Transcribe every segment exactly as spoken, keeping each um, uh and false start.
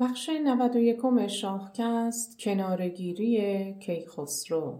بخش نود و یکم شاهکست کنارگیری کیخسرو.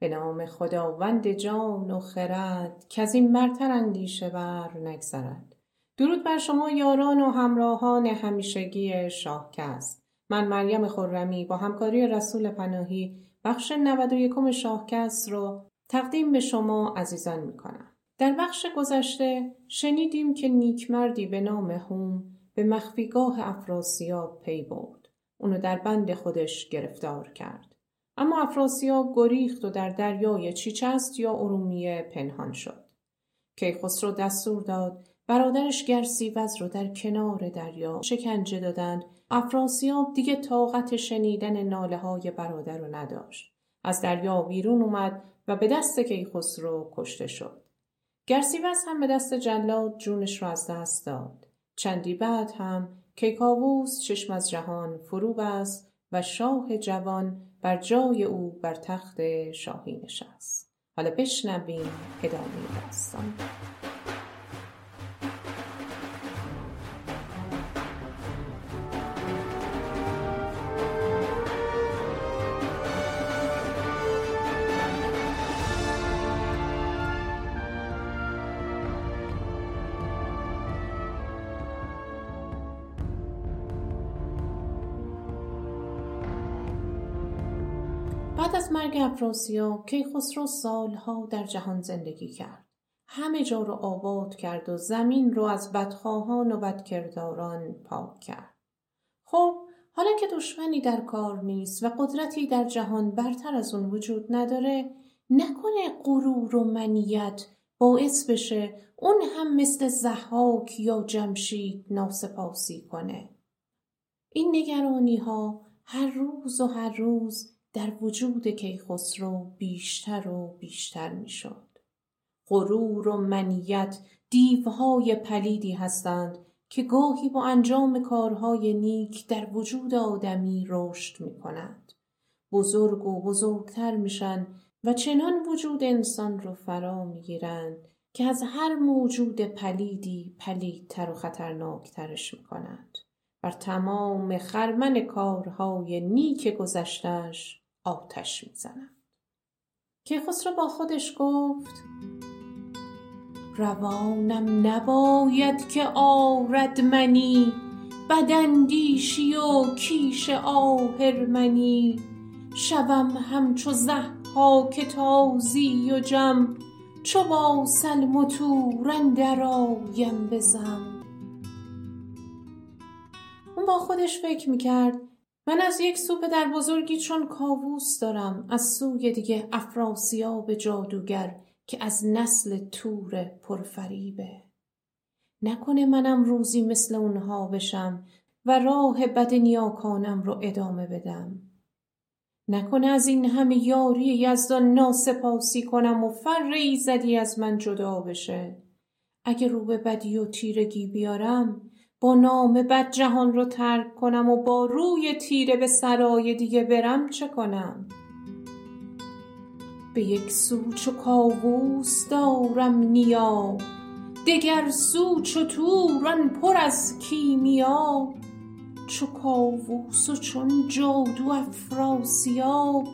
به نام خداوند جان و خرد که از این برتر اندیشه بر نگذرد. درود بر شما یاران و همراهان همیشگی شاهکست. من مریم خرمی با همکاری رسول پناهی بخش نود و یکم شاهکست رو تقدیم به شما عزیزان میکنم. در بخش گذشته شنیدیم که نیکمردی به نام هوم به مخفیگاه افراسیاب پی برد. اونو در بند خودش گرفتار کرد. اما افراسیاب گریخت و در دریای چیچست یا ارومیه پنهان شد. کیخسرو دستور داد برادرش گرسیوز رو در کنار دریا شکنجه دادند. افراسیاب دیگه طاقت شنیدن ناله‌های برادر رو نداشت. از دریا بیرون اومد و به دست کیخسرو کشته شد. گرسیوز هم به دست جلاد جونش رو از دست داد. چندی بعد هم کیکاووس چشم از جهان فرو بست و شاه جوان بر جای او بر تخت شاهی نشست. حالا بشنویم ادامه داستان. بعد از مرگ افراسیاب کیخسرو سالها در جهان زندگی کرد. همه جا رو آباد کرد و زمین رو از بدخواهان و بدکرداران پاک کرد. خب حالا که دشمنی در کار نیست و قدرتی در جهان برتر از اون وجود نداره، نکنه غرور و منیت باعث بشه اون هم مثل زحاک یا جمشید ناسپاسی کنه. این نگرانی ها هر روز و هر روز در وجود کیخسرو بیشتر و بیشتر می شد. غرور و منیت دیوهای پلیدی هستند که گاهی با انجام کارهای نیک در وجود آدمی رشد می کنند. بزرگ و بزرگتر می شن و چنان وجود انسان رو فرا می گیرند که از هر موجود پلیدی پلیدتر و خطرناکترش می کنند. بر تمام خرمن کارهای نیک گذشته‌اش آتش میزنند. کیخسرو با خودش گفت روانم نباید که آرد منی، بداندیشی و کیش آهرمنی، شوم همچو زحاک تازی و جم، چو با سلم و تور اندر آیم بزم. اون با خودش فکر میکرد من از یک سو پدر بزرگی چون کاووس دارم، از سوی دیگه افراسیاب جادوگر که از نسل تور پرفریبه. نکنه منم روزی مثل اونها بشم و راه بد نیاکانم رو ادامه بدم. نکنه از این همه یاری یزدان ناسپاسی کنم و فر ایزدی از من جدا بشه. اگه رو به بدی و تیرگی بیارم، با نام بد جهان رو ترک کنم و با روی تیره به سرای دیگه برم، چه کنم؟ به یک سو چو کاووس دارم نیا، دگر سو چو تورن پر از کیمیا، چو کاووس و چون جادو افراسیاب،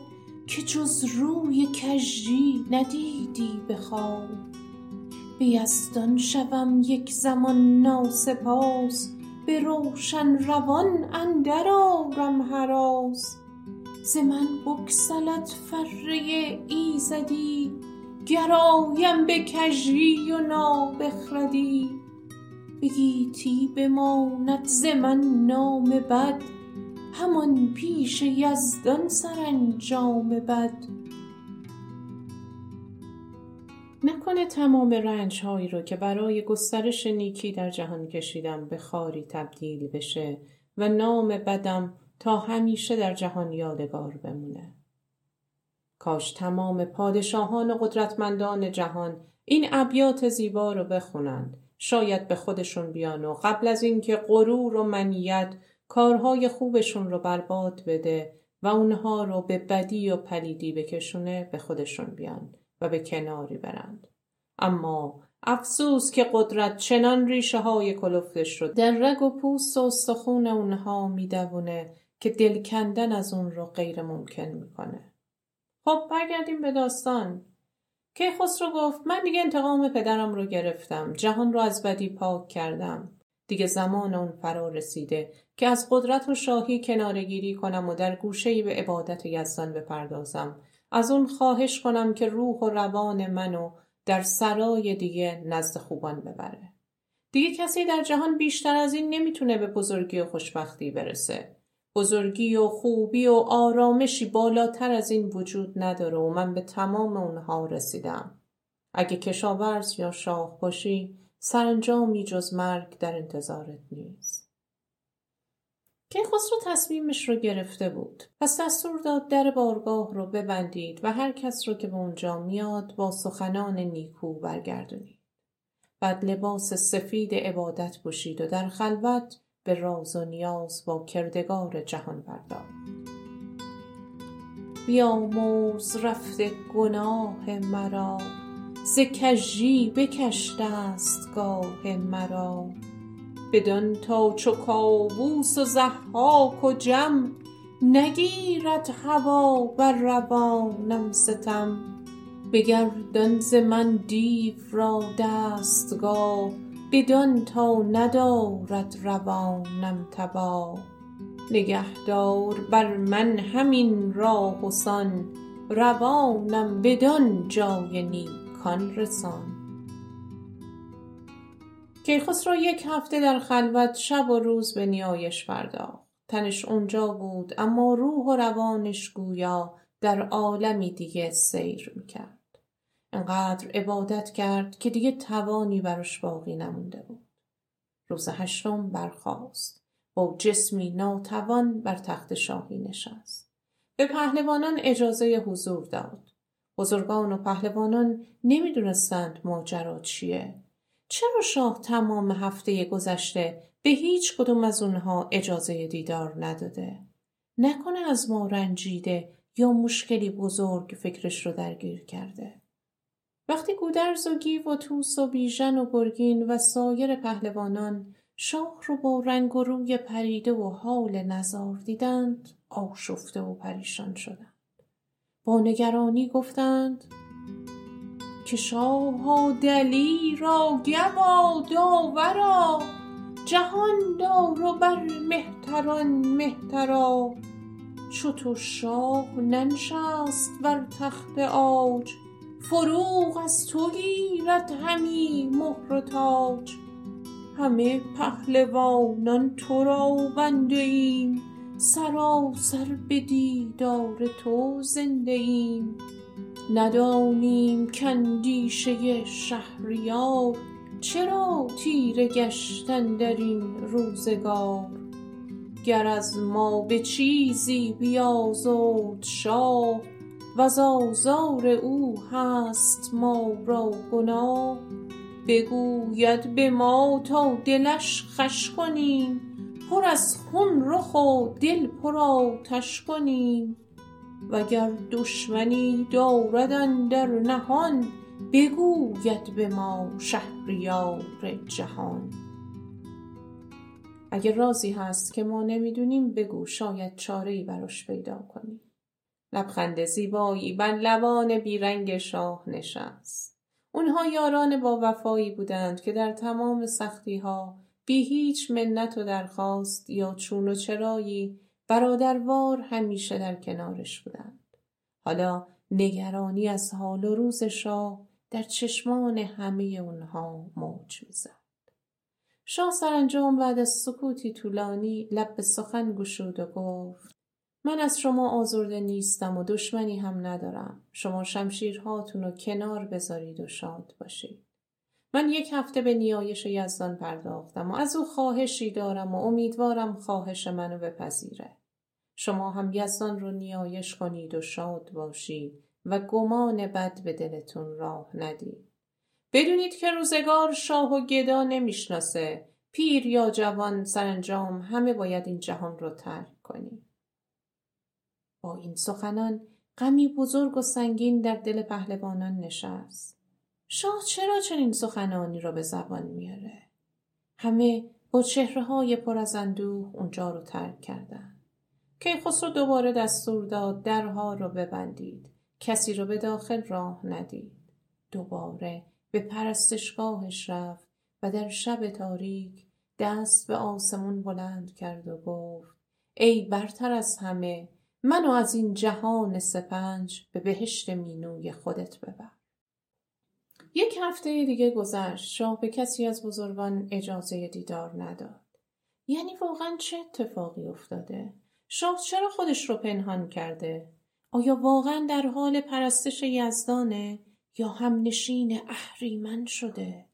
که جز روی کژی ندیدی بخواب. به یزدان شوم یک زمان ناسپاس، به روشن روان اندر آرم هراس. ز من بگسلد فره ایزدی، گرایم به کژی و نابخردی. به گیتی بماند ز من نام بد، همان پیش یزدان سرانجام بد. نکنه تمام رنج هایی رو که برای گسترش نیکی در جهان کشیدم به خاری تبدیل بشه و نام بدم تا همیشه در جهان یادگار بمونه. کاش تمام پادشاهان و قدرتمندان جهان این ابیات زیبا رو بخونند، شاید به خودشون بیان و قبل از اینکه غرور و منیت کارهای خوبشون رو برباد بده و اونها رو به بدی و پلیدی بکشونه، به خودشون بیان و به کناری برند. اما افسوس که قدرت چنان ریشه های کلفتش رو در رگ و پوست و استخون اونها میدونه که دل کندن از اون رو غیر ممکن میکنه. خب برگردیم به داستان. کیخسرو گفت من دیگه انتقام پدرم رو گرفتم، جهان رو از بدی پاک کردم. دیگه زمان اون فرا رسیده که از قدرت و شاهی کنارگیری کنم و در گوشه‌ای به عبادت یزدان بپردازم. از اون خواهش کنم که روح و روان منو در سرای دیگه نزد خوبان ببره. دیگه کسی در جهان بیشتر از این نمیتونه به بزرگی و خوشبختی برسه. بزرگی و خوبی و آرامشی بالاتر از این وجود نداره و من به تمام اونها رسیدم. اگه کشاورز یا شاه باشی، سرانجامی جز مرگ در انتظارت نیست. کیخسرو تصمیمش رو گرفته بود. پس دستور داد در بارگاه رو ببندید و هر کس رو که به اونجا میاد با سخنان نیکو برگردونید. بعد لباس سفید عبادت پوشید و در خلوت به راز و نیاز با کردگار جهان بردار. بیامرز رفته گناه مرا، ز کژی بکش دستگاه مرا. بدان تا چو کاووس و زحاک و جم، نگیرد هوا بر روانم ستم. بگردان ز من دیو را دستگاه، بدان تا ندارد روانم تبا. نگهدار بر من همین راه و سان، روانم بدان جای نیکان رسان. کیخسرو یک هفته در خلوت شب و روز به نیایش پرداخت. تنش اونجا بود اما روح و روانش گویا در عالمی دیگه سیر میکرد. انقدر عبادت کرد که دیگه توانی براش باقی نمونده بود. روز هشتم برخاست. با جسمی ناتوان بر تخت شاهی نشست. به پهلوانان اجازه حضور داد. بزرگان و پهلوانان نمی دونستند ماجرا چیه. چرا شاه تمام هفته گذشته به هیچ کدوم از اونها اجازه دیدار نداده؟ نکنه از ما رنجیده یا مشکلی بزرگ فکرش رو درگیر کرده. وقتی گودرز و گیو و توس و بیژن و گرگین و سایر پهلوانان شاه رو با رنگ و روی پریده و حال نزار دیدند، آشفته و پریشان شدند. با نگرانی گفتند که شاه و دلی را گوا داورا، جهان دار و بر مهتران مهترا. چو تو شاه ننشست بر تخت عاج، فروغ از تو گیرد همی مهر و تاج. همه پهلوانان تو را بنده ایم، سراسر به دیدار تو زنده ایم. ندانیم کاندیشه شهریار، چرا تیره گشتن در این روزگار. گر از ما به چیزی بیازرد شاه، وز آزار او هست ما را گناه. بگوید به ما تا دلش خوش کنیم، پر از خون رخ و دل پر آتش کنیم. وگر دشمنی دارد اندر نهان، بگوید به ما شهریار جهان. اگر رازی هست که ما نمیدونیم بگو، شاید چاره‌ای براش پیدا کنیم. لبخند زیبایی بر لبان بیرنگ شاه نشست. اونها یاران با وفایی بودند که در تمام سختی ها بی هیچ منت و درخواست یا چون و چرایی برادروار همیشه در کنارش بودند. حالا نگرانی از حال و روز شاه در چشمان همه اونها موج می‌زد. شاه سرانجام بعد از سکوتی طولانی لب به سخن گشود و گفت من از شما آزرده نیستم و دشمنی هم ندارم. شما شمشیرهاتون رو کنار بذارید و شاد باشید. من یک هفته به نیایش یزدان پرداختم و از او خواهشی دارم و امیدوارم خواهش منو بپذیره. شما هم یزدان رو نیایش کنید و شاد باشید و گمان بد به دلتون راه ندید. بدونید که روزگار شاه و گدا نمیشناسه. پیر یا جوان سرانجام همه باید این جهان رو ترک کنید. با این سخنان غمی بزرگ و سنگین در دل پهلوانان نشست. شاه چرا چنین سخنانی را به زبان میاره؟ همه با چهره‌های پر از اندوه اونجا رو ترک کردند. کیخسرو دوباره دستور داد درها را ببندید. کسی را به داخل راه ندید. دوباره به پرستشگاهش رفت و در شب تاریک دست به آسمون بلند کرد و گفت: ای برتر از همه، منو از این جهان سپنج به بهشت مینوی خودت ببر. یک هفته دیگه گذشت. شاه به کسی از بزرگان اجازه دیدار نداد. یعنی واقعا چه اتفاقی افتاده؟ شاه چرا خودش رو پنهان کرده؟ آیا واقعا در حال پرستش یزدانه یا همنشین اهریمن شده؟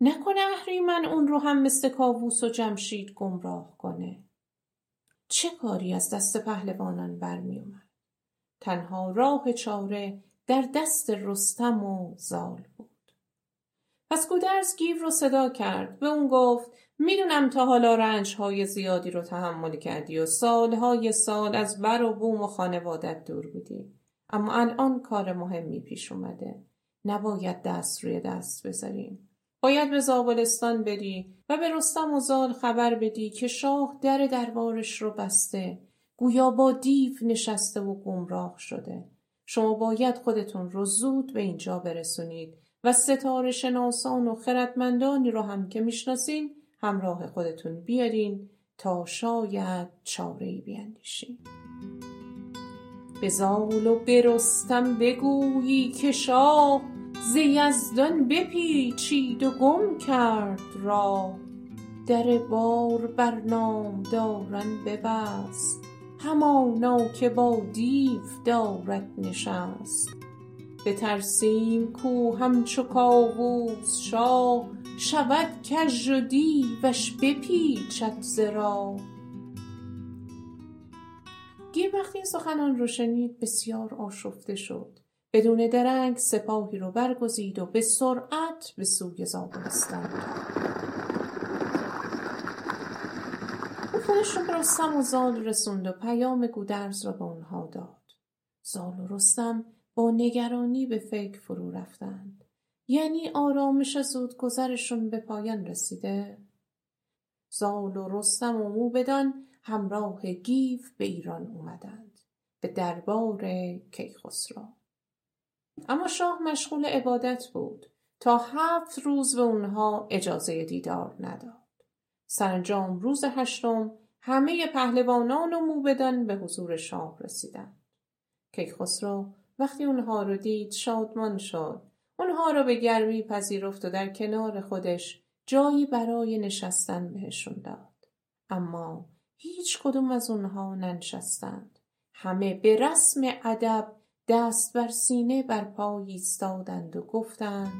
نکنه اهریمن اون رو هم مثل کاووس و جمشید گمراه کنه. چه کاری از دست پهلوانان برمی اومد؟ تنها راه چاره در دست رستم و زال بود. پس گودرز گیو رو صدا کرد. به اون گفت: میدونم تا حالا رنج‌های زیادی رو تحمل کردی و سالهای سال از بر و بوم و خانوادت دور بودی، اما الان کار مهمی پیش اومده. نباید دست روی دست بذاریم. باید به زابلستان بری و به رستم و زال خبر بدی که شاه در دربارش رو بسته، گویا با دیو نشسته و گمراه شده. شما باید خودتون رو زود به اینجا برسونید و ستاره شناسان و خردمندانی رو هم که میشناسین همراه خودتون بیارین تا شاید چاره‌ای بیندیشین. به زال و به رستم بگویی که شاه ز یزدان بپیچید و گم کرد را، در بار بر نامداران ببست، همانا که با دیو دارد نشست. بترسیم کو همچو کاووس شاه، شود کژ و دیوش بپیچد ز راه. گیو وقتی سخنان رو شنید بسیار آشفته شد. بدون درنگ سپاهی رو برگزید و به سرعت به سوی زابلستان او خودش رو به رستم و زال رسوند و پیام گودرز را به اونها داد. زال و رستم با نگرانی به فکر فرو رفتند. یعنی آرامش زود گذرشون به پایان رسیده؟ زال و رستم و موبدان همراه گیو به ایران اومدند، به دربار کیخسرو. اما شاه مشغول عبادت بود. تا هفت روز به اونها اجازه دیدار نداد. سرانجام روز هشتم همه پهلوانان و موبدان به حضور شاه رسیدند. کیخسرو وقتی اونها رو دید شادمان شد. اونها رو به گرمی پذیرفت و در کنار خودش جایی برای نشستن بهشون داد. اما هیچ کدوم از اونها ننشستند. همه به رسم ادب دست بر سینه بر پای ایستادند و گفتند: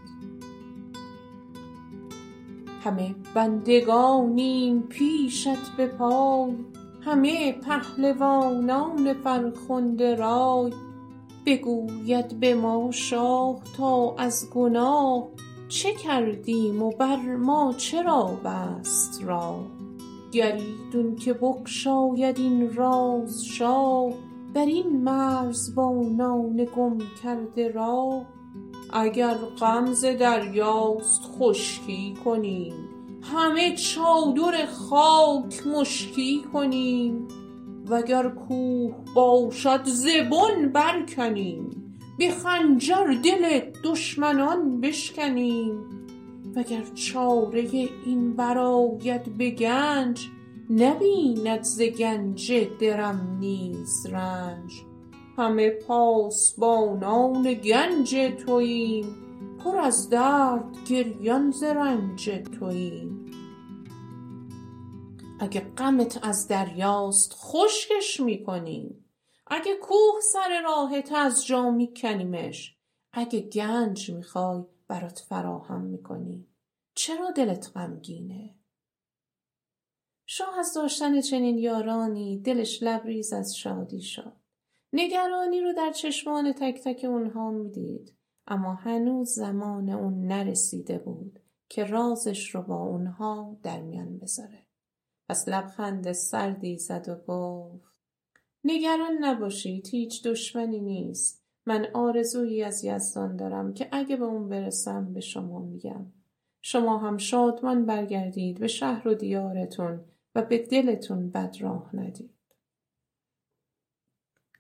همه بندگانیم پیشت به پای، همه پهلوانان فرخنده رای. بگوید به ما شاه تا از گناه، چه کردیم و بر ما چرا بست را؟ گریدون که بگشاید این راز شاه، بر این مرز با نان گم کرده را. اگر غمز دریاست خشکی کنیم، همه چادر خاک مشکی کنیم. وگر کوه باشد زبان برکنیم، به خنجر دل دشمنان بشکنیم. وگر چاره این براید به گنج، نبیند ز گنج درم نیز رنج. همه پاسبانان گنج توییم، پر از درد گریان ز رنج توییم. اگه غمت از دریاست خشکش میکنیم، اگه کوه سر راهت از جا میکنیمش، اگه گنج میخوای برات فراهم میکنیم. چرا دلت غمگینه؟ شاه از داشتن چنین یارانی دلش لبریز از شادی شد. نگرانی رو در چشمان تک تک اونها میدید، اما هنوز زمان اون نرسیده بود که رازش رو با اونها در میان بذاره. پس لبخند سردی زد و گفت: نگران نباشید، هیچ دشمنی نیست. من آرزویی از یزدان دارم که اگه به اون برسم به شما میگم. شما هم شادمان برگردید به شهر و دیارتون و به دلتون بد راه ندید.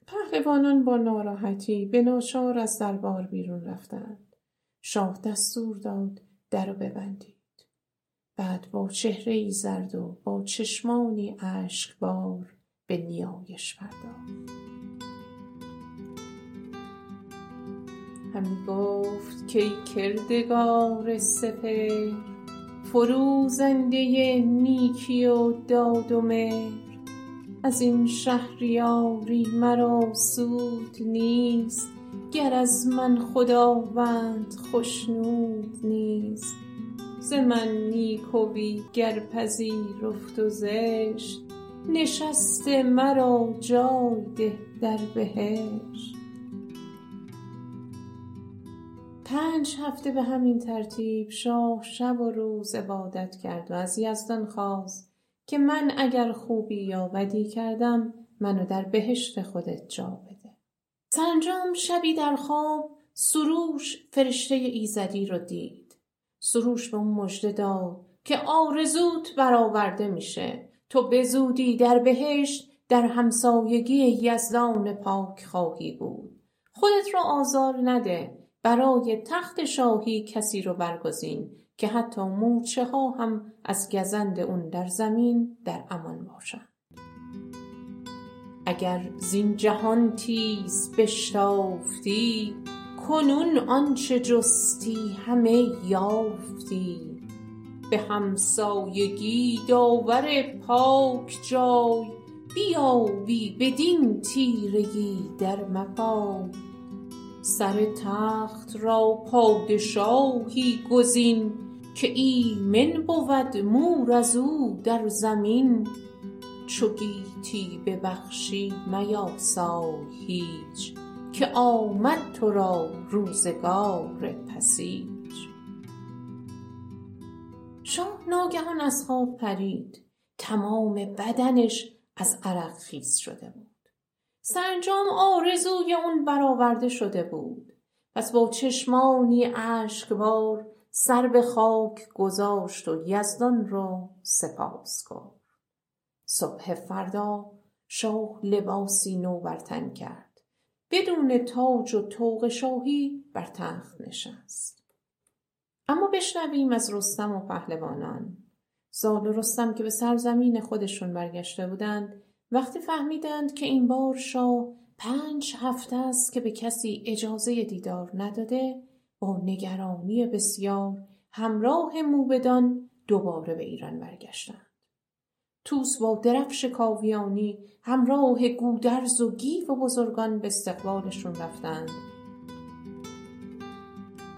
پهلوانان با ناراحتی به ناچار از دربار بیرون رفتند. شاه دستور داد در رو ببندید. بعد با چهره‌ای زرد و با چشمانی اشکبار به نیایش پرداخت. همی گفت که ای کردگار سپهر، فروزنده نیکی و داد و مهر، از این شهریاری مرا سود نیست، گر از من خداوند خوشنود نیست. ز من نیک و بیگر پذیرفت و زشت، نشست مرا جای ده در بهشت. پنج هفته به همین ترتیب شاه شب و روز عبادت کرد و از یزدان خواست که من اگر خوبی یا بدی کردم منو در بهشت خودت جا بده. سرانجام شبی در خواب سروش فرشته ایزدی رو دید. سروش به اون مژده داد که آرزوت برآورده میشه، تو به زودی در بهشت در همسایگی یزدان پاک خواهی بود. خودت رو آزار نده، برای تخت شاهی کسی رو برگزین که حتی مورچه ها هم از گزند اون در زمین در امان باشند. اگر زین جهان تیز بشتافتی، کنون آنچه جستی همه یافتی. به همسایگی داور پاک جای، بیاوی بدین تیرگی در مپای. سر تخت را پادشاهی گزین، که ایمن بود مور از او در زمین. چو گیتی ببخشی میاسای هیچ، که آمد تو را روزگار پسیج. شاه ناگهان از خواب پرید، تمام بدنش از عرق خیس شده بود. سرانجام آرزوی اون برآورده شده بود. پس با چشمانی اشکبار سر به خاک گذاشت و یزدان را سپاس کرد. صبح فردا شاه لباسی نو بر تن کرد. بدون تاج و طوق شاهی بر تخت نشست. اما بشنویم از رستم و پهلوانان. زال و رستم که به سرزمین خودشون برگشته بودند، وقتی فهمیدند که این بار شاه پنج هفته است که به کسی اجازه دیدار نداده، با نگرانی بسیار همراه موبدان دوباره به ایران برگشتند. توس با درفش کاویانی همراه گودرز و گیو و بزرگان به استقبالشون رفتند.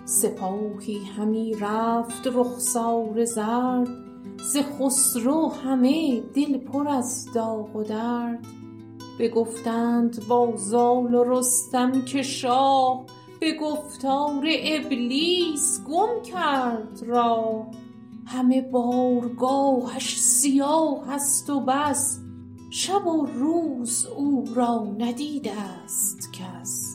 سپاهی همی رفت رخسار زرد، ز خسرو همه دل پر از داغ و درد. بگفتند با زال و رستم که شاه، به گفتار ابلیس گم کرد راه. همه بارگاهش سیاه است و بس، شب و روز او را ندیده است کس.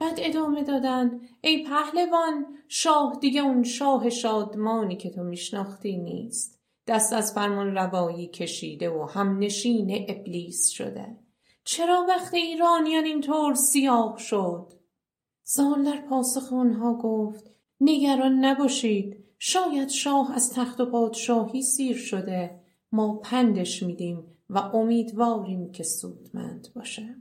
بعد ادامه دادن ای پهلوان، شاه دیگه اون شاه شادمانی که تو میشناختی نیست. دست از فرمان روایی کشیده و هم نشین ابلیس شده. چرا وقت ایرانیان اینطور سیاه شد؟ زال در پاسخ اونها گفت نگران نباشید، شاید شاه از تخت و پادشاهی سیر شده، ما پندش میدیم و امیدواریم که سودمند باشه.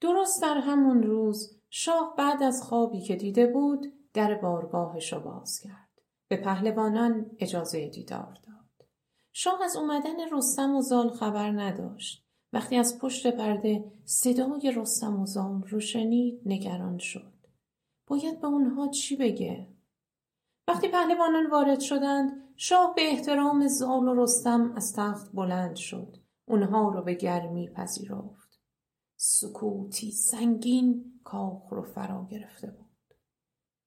درست در همون روز شاه بعد از خوابی که دیده بود در بارگاهش رو باز کرد. به پهلوانان اجازه دیدار داد. شاه از اومدن رستم و زال خبر نداشت. وقتی از پشت پرده صدای رستم و زال رو شنید نگران شد. باید به اونها چی بگه؟ وقتی پهلوانان وارد شدند شاه به احترام زال و رستم از تخت بلند شد. اونها رو به گرمی پذیرفت. سکوتی سنگین کاخ رو فرا گرفته بود.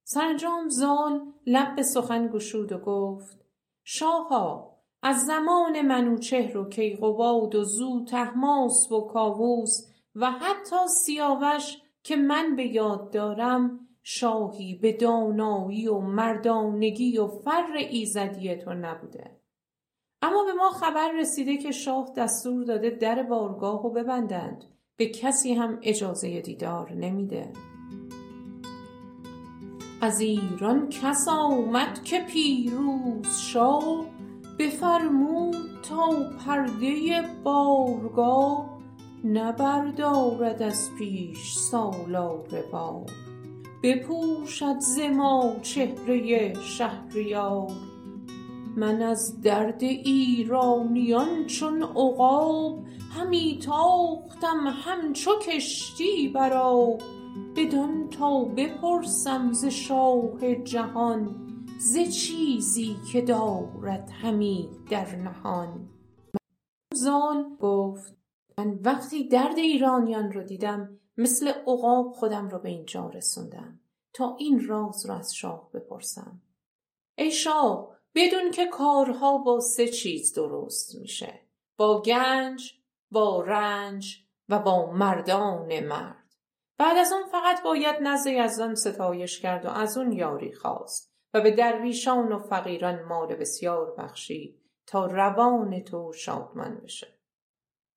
سرانجام زال لب به سخن گشود و گفت شاها، از زمان منوچهر و کیقباد و زو تهماس و کاووس و حتی سیاوش که من به یاد دارم شاهی به دانایی و مردانگی و فر ایزدی تو نبوده. اما به ما خبر رسیده که شاه دستور داده در بارگاهو ببندند، به کسی هم اجازه دیدار نمیده. از ایران کس آمد که پیروز شاه بفرمود تا پرده بارگاه نبردارد از پیش سالار بار، بپوشد ز ما چهره شهریار. من از درد ایرانیان چون عقاب همی تاختم همچو کشتی بر آب، بدان تا بپرسم ز شاه جهان ز چیزی که دارد همی در نهان. زال گفت من وقتی درد ایرانیان رو دیدم مثل عقاب خودم رو به اینجا رسوندم تا این راز رو از شاه بپرسم. ای شاه، بدون که کارها با سه چیز درست میشه، با گنج، با رنج و با مردان مرد. بعد از اون فقط باید نزد یزدان ستایش کرد و از اون یاری خواست و به درویشان و فقیران مال بسیار بخشید تا روان تو شادمان بشه.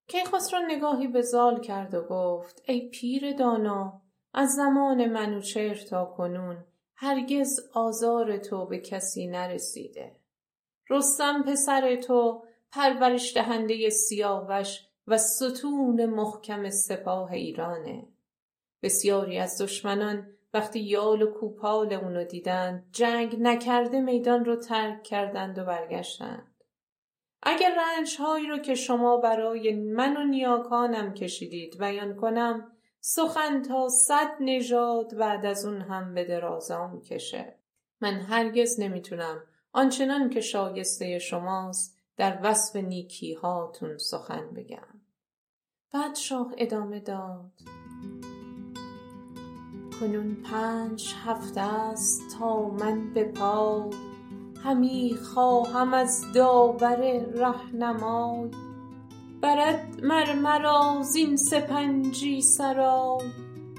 کیخسرو نگاهی به زال کرد و گفت ای پیر دانا، از زمان منوچهر تا کنون هرگز آزار تو به کسی نرسیده. رستم پسر تو، پرورش دهنده سیاوش و ستون محکم سپاه ایرانه. بسیاری از دشمنان وقتی یال و کوپال اونو دیدند جنگ نکرده میدان رو ترک کردند و برگشتند. اگر رنجهایی رو که شما برای من و نیاکانم کشیدید بیان کنم، سخن تا صد نژاد بعد از اون هم به درازام کشه. من هرگز نمیتونم آنچنان که شایسته شماست در وصف نیکی هاتون سخن بگم. بعد شاه ادامه داد کنون پنج هفته است تا من به پای همی خواهم از داور رهنمای، برد مر مرا زین سپنجی سرای،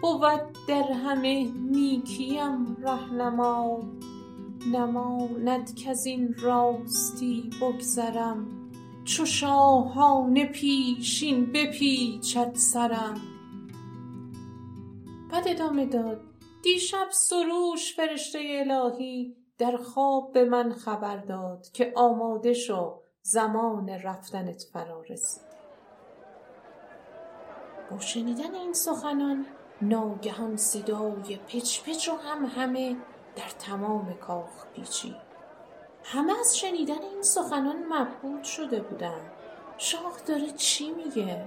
بود در همه نیکیم رهنمای. نماند که از این راستی بگذرم، چو شاهان پیشین بپیچد سرم. بعد ادامه داد دیشب سروش فرشته الهی در خواب به من خبر داد که آماده شو زمان رفتنت فرا رسید. با شنیدن این سخنان ناگهان صدای پچ پچ و هم همه در تمام کاخ پیچید. همه از شنیدن این سخنان مبهوت شده بودند. شاه داره چی میگه؟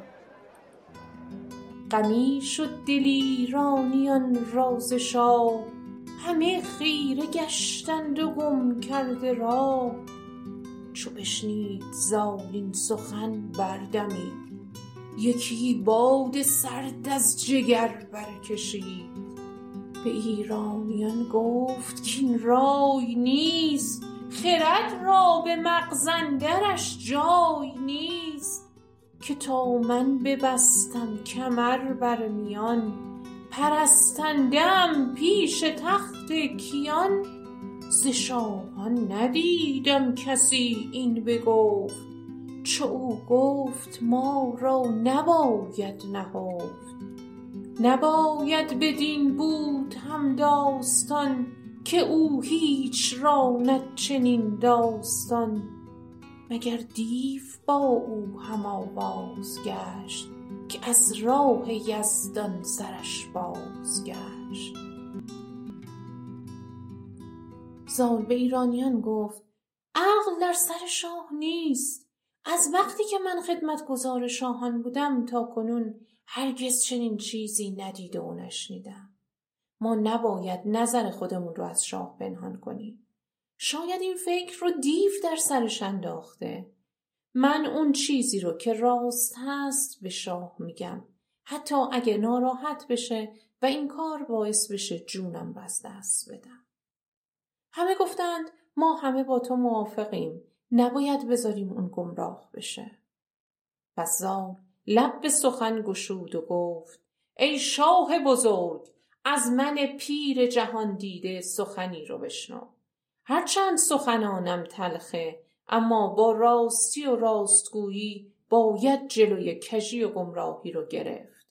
غمی شد دلیرانیان راز شاه، همه خیره گشتند و گم کرده راه. چو بشنید زال این سخن بردمید، یکی باد سرد از جگر برکشید. به ایرانیان گفت کین رای نیست، خرد را به مغز اندرش جای نیست. که تا من ببستم کمر بر میان، پرستندم پیش تخت کیان. ز شاهان ندیدم کسی این بگفت، چو او گفت ما را نباید نهفت. نباید بدین بود هم داستان، که او هیچ را نچنین داستان. مگر دیو با او هم آواز گشت، که از راه یزدان سرش باز گشت. زال به ایرانیان گفت عقل در سر شاه نیست. از وقتی که من خدمتگزار شاهان بودم تا کنون هرگز چنین چیزی ندیده و نشنیدم. ما نباید نظر خودمون رو از شاه پنهان کنیم. شاید این فکر رو دیو در سرش انداخته. من اون چیزی رو که راست هست به شاه میگم، حتی اگه ناراحت بشه و این کار باعث بشه جونم رو از دست بدم. همه گفتند ما همه با تو موافقیم، نباید بذاریم اون گمراه بشه. پس زال لب به سخن گشود و گفت ای شاه بزرگ، از من پیر جهان دیده سخنی رو بشنو. هرچند سخنانم تلخه، اما با راستی و راستگویی باید جلوی کژی و گمراهی رو گرفت.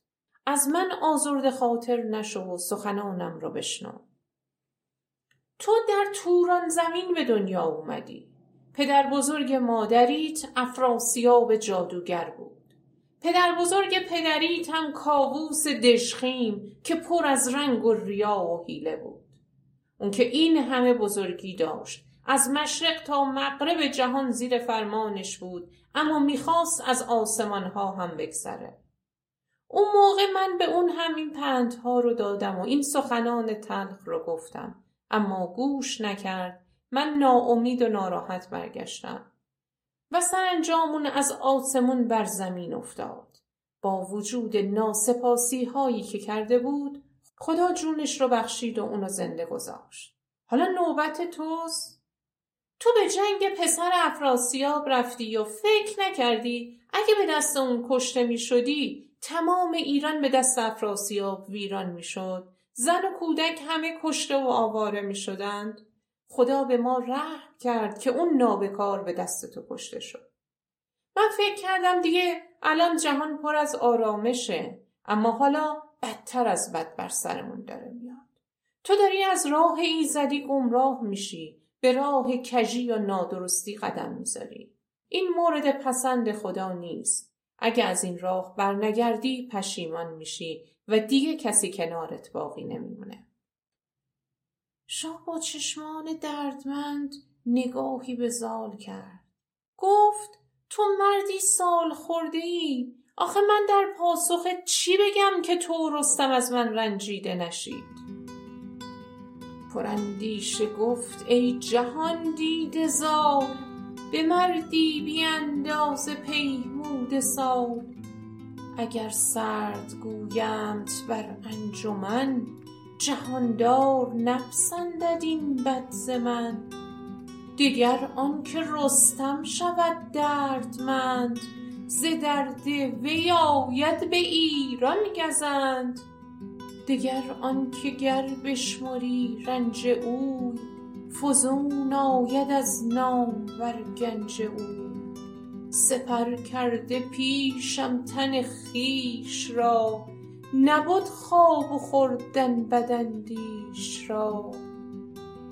از من آزرده خاطر نشو و سخنانم رو بشنو. تو در توران زمین به دنیا اومدی. پدر بزرگ مادریت افراسیاب جادوگر بود. پدر بزرگ پدریت هم کاووس دشخیم که پر از رنگ و ریا و حیله بود. اون که این همه بزرگی داشت، از مشرق تا مغرب جهان زیر فرمانش بود، اما میخواست از آسمانها هم بگذره. اون موقع من به اون همین پندها رو دادم و این سخنان تلخ رو گفتم، اما گوش نکرد. من ناامید و ناراحت برگشتم و سرانجامون از آسمون بر زمین افتاد. با وجود ناسپاسی هایی که کرده بود، خدا جونش رو بخشید و اونو زنده گذاشت. حالا نوبت توست. تو به جنگ پسر افراسیاب رفتی و فکر نکردی اگه به دست اون کشته می شدی، تمام ایران به دست افراسیاب ویران می شد. زن و کودک همه کشته و آواره می شدند. خدا به ما رحم کرد که اون نابکار به دست تو کشته شد. من فکر کردم دیگه الان جهان پر از آرامشه، اما حالا بدتر از بد بر سرمون داره میاد. تو داری از راه ایزدی گمراه میشی، به راه کجی و نادرستی قدم میذاری. این مورد پسند خدا نیست. اگه از این راه برنگردی پشیمان میشی و دیگه کسی کنارت باقی نمیمونه. شاه با چشمان دردمند نگاهی به زال کرد. گفت تو مردی سال خورده ای. آخه من در پاسخت چی بگم که تو رستم از من رنجیده نشید؟ پرندیش گفت ای جهان دید زال، به مردی بی انداز پیمود سال. اگر سرد گویمت بر انجمن، جهاندار نپسندد این بد ز من. دیگر آن که رستم شود دردمند، ز درد وی آید به ایران گزند. دگر آن که گر بشمری رنج اوی، فزون آید از نام ور گنج اوی. سپر کرده پیشم تن خویش را، نبود خواب و خوردن بداندیش را.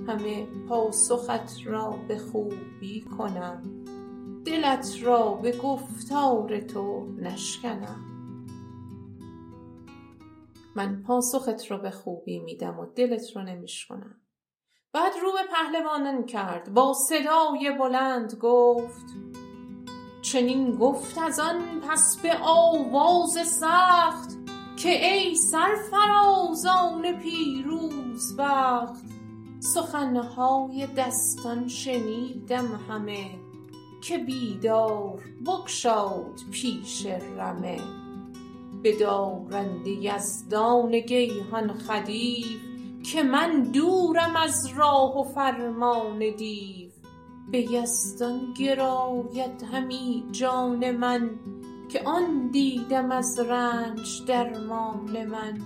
همه پاسخت را به خوبی کنم، دلت را به گفتار تو نشکنم. من پاسخت را به خوبی میدم و دلت را نمیشکنم. بعد رو به پهلوانان کرد، با صدای بلند گفت چنین گفت از آن پس به آواز سخت، که ای سرفرازان پیروز بخت. سخنهای دستان شنیدم همه، که بیدار بگشاد پیش رمه. به دارند یزدان گیهان خدیو، که من دورم از راه و فرمان دیو. به یزدان گراید همی جان من، که آن دیدم از رنج درمان من.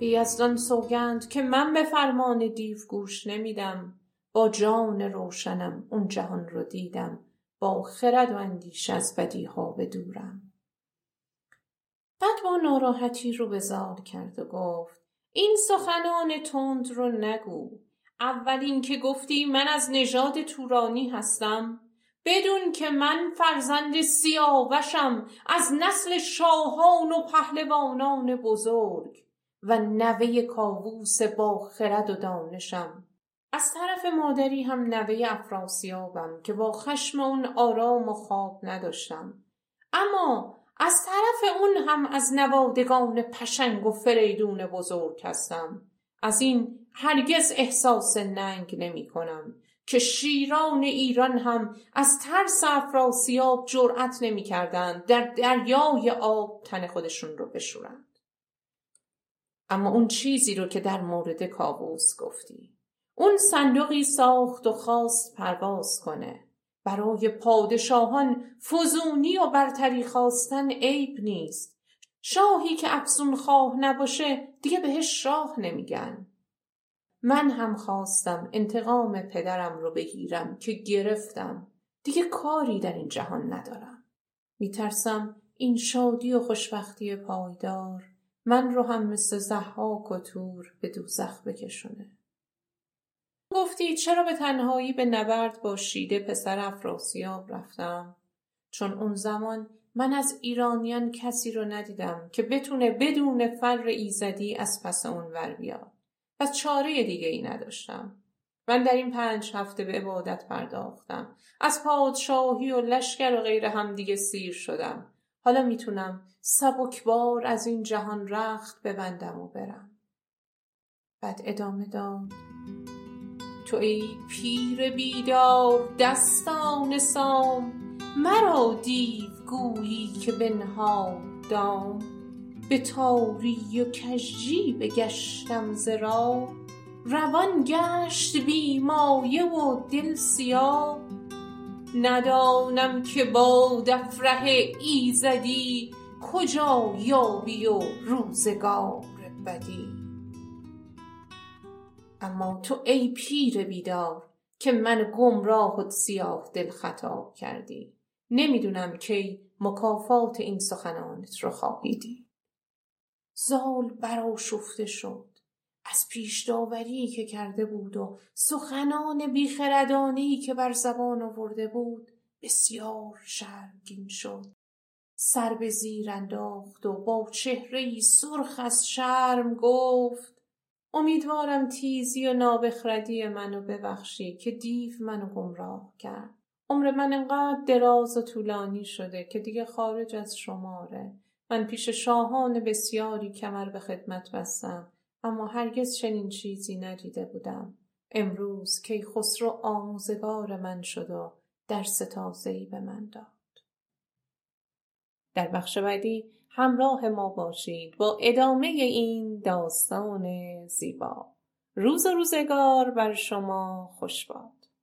به یزدان سوگند که من به فرمان دیو گوش نمیدم. با جان روشنم اون جهان رو دیدم، با خرد و اندیش از بدیها بدورم. بعد با ناراحتی رو به زال کرد و گفت این سخنان تند رو نگو. اولین که گفتی من از نژاد تورانی هستم، بدون که من فرزند سیاوشم، از نسل شاهان و پهلوانان بزرگ و نوه کاووس با خرد و دانشم. از طرف مادری هم نوه افراسیابم که با خشم اون آرام و خواب نداشتم، اما از طرف اون هم از نوادگان پشنگ و فریدون بزرگ هستم. از این هرگز احساس ننگ نمی کنم که شیران ایران هم از ترس افراسیاب جرأت نمی کردند در دریای آب تن خودشون رو بشورند. اما اون چیزی رو که در مورد کاووس گفتی، اون صندوقی ساخت و خواست پرواز کنه. برای پادشاهان فزونی و برتری خواستن عیب نیست. شاهی که افزون خواه نباشه دیگه بهش شاه نمیگن. من هم خواستم انتقام پدرم رو بگیرم که گرفتم. دیگه کاری در این جهان ندارم. میترسم این شادی و خوشبختی پایدار من رو هم مثل زحاک و تور به دوزخ بکشونه. گفتی چرا به تنهایی به نبرد با شیده پسر افراسیاب رفتم؟ چون اون زمان من از ایرانیان کسی رو ندیدم که بتونه بدون فر ایزدی از پس اون ور بیاد. پس چاره دیگه ای نداشتم. من در این پنج هفته به عبادت پرداختم. از پادشاهی و لشکر و غیر هم دیگه سیر شدم. حالا میتونم سبکبار از این جهان رخت ببندم و برم. بعد ادامه داد: تو ای پیر بیدار دستان سام، مرا دیو گویی که بنهاد دام. به تاری و کژی بگشتم ز راه، روان گشت بی مایه و دل سیاه. ندانم که با دفره ایزدی، کجا یابی و روزگار بدی. اما تو ای پیر بیدار که من گمراهت سیاه دل خطاب کردی، نمیدونم که مکافات این سخنانت رو خواهیدی. زال برآشفته شد از پیش داوری که کرده بود و سخنان بیخردانه‌ای که بر زبان آورده بود. بسیار شرمگین شد، سر به زیر انداخت و با چهره‌ای سرخ از شرم گفت: امیدوارم تیزی و نابخردی منو ببخشی که دیو منو گمراه کرد. عمر من انقدر دراز و طولانی شده که دیگه خارج از شماره. من پیش شاهان بسیاری کمر به خدمت بستم، اما هرگز چنین چیزی ندیده بودم. امروز کیخسرو آموزگار من شد و درس تازه‌ای به من داد. در بخش بعدی همراه ما باشید با ادامه این داستان زیبا. روز و روزگار بر شما خوش باد.